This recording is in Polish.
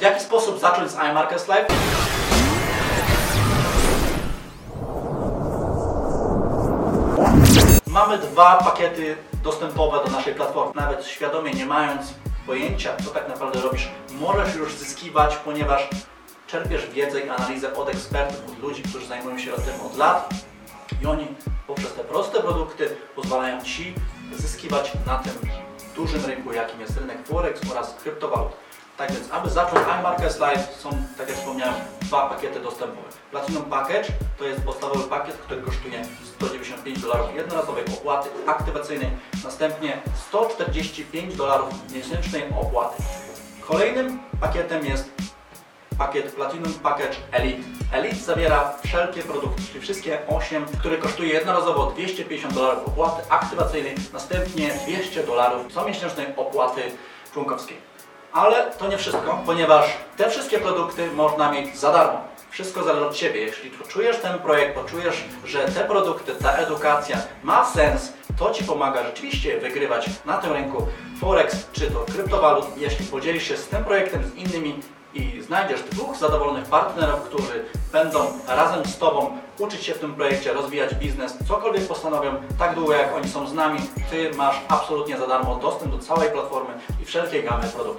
W jaki sposób zacząć z iMarketsLive? Mamy dwa pakiety dostępowe do naszej platformy. Nawet świadomie, nie mając pojęcia, co tak naprawdę robisz, możesz już zyskiwać, ponieważ czerpiesz wiedzę i analizę od ekspertów, od ludzi, którzy zajmują się tym od lat i oni poprzez te proste produkty pozwalają Ci zyskiwać na tym dużym rynku, jakim jest rynek Forex oraz kryptowalut. Tak więc, aby zacząć iMarketsLive, są, tak jak wspomniałem, dwa pakiety dostępowe. Platinum Package to jest podstawowy pakiet, który kosztuje $195 jednorazowej opłaty aktywacyjnej, następnie $145 miesięcznej opłaty. Kolejnym pakietem jest pakiet Platinum Package Elite. Elite zawiera wszelkie produkty, czyli wszystkie 8, które kosztuje jednorazowo $250 opłaty aktywacyjnej, następnie $200 comiesięcznej opłaty członkowskiej. Ale to nie wszystko, ponieważ te wszystkie produkty można mieć za darmo. Wszystko zależy od Ciebie. Jeśli czujesz ten projekt, poczujesz, że te produkty, ta edukacja ma sens, to Ci pomaga rzeczywiście wygrywać na tym rynku Forex czy to kryptowalut. Jeśli podzielisz się z tym projektem z innymi i znajdziesz dwóch zadowolonych partnerów, którzy będą razem z Tobą uczyć się w tym projekcie, rozwijać biznes, cokolwiek postanowią, tak długo jak oni są z nami, Ty masz absolutnie za darmo dostęp do całej platformy i wszelkiej gamy produktów.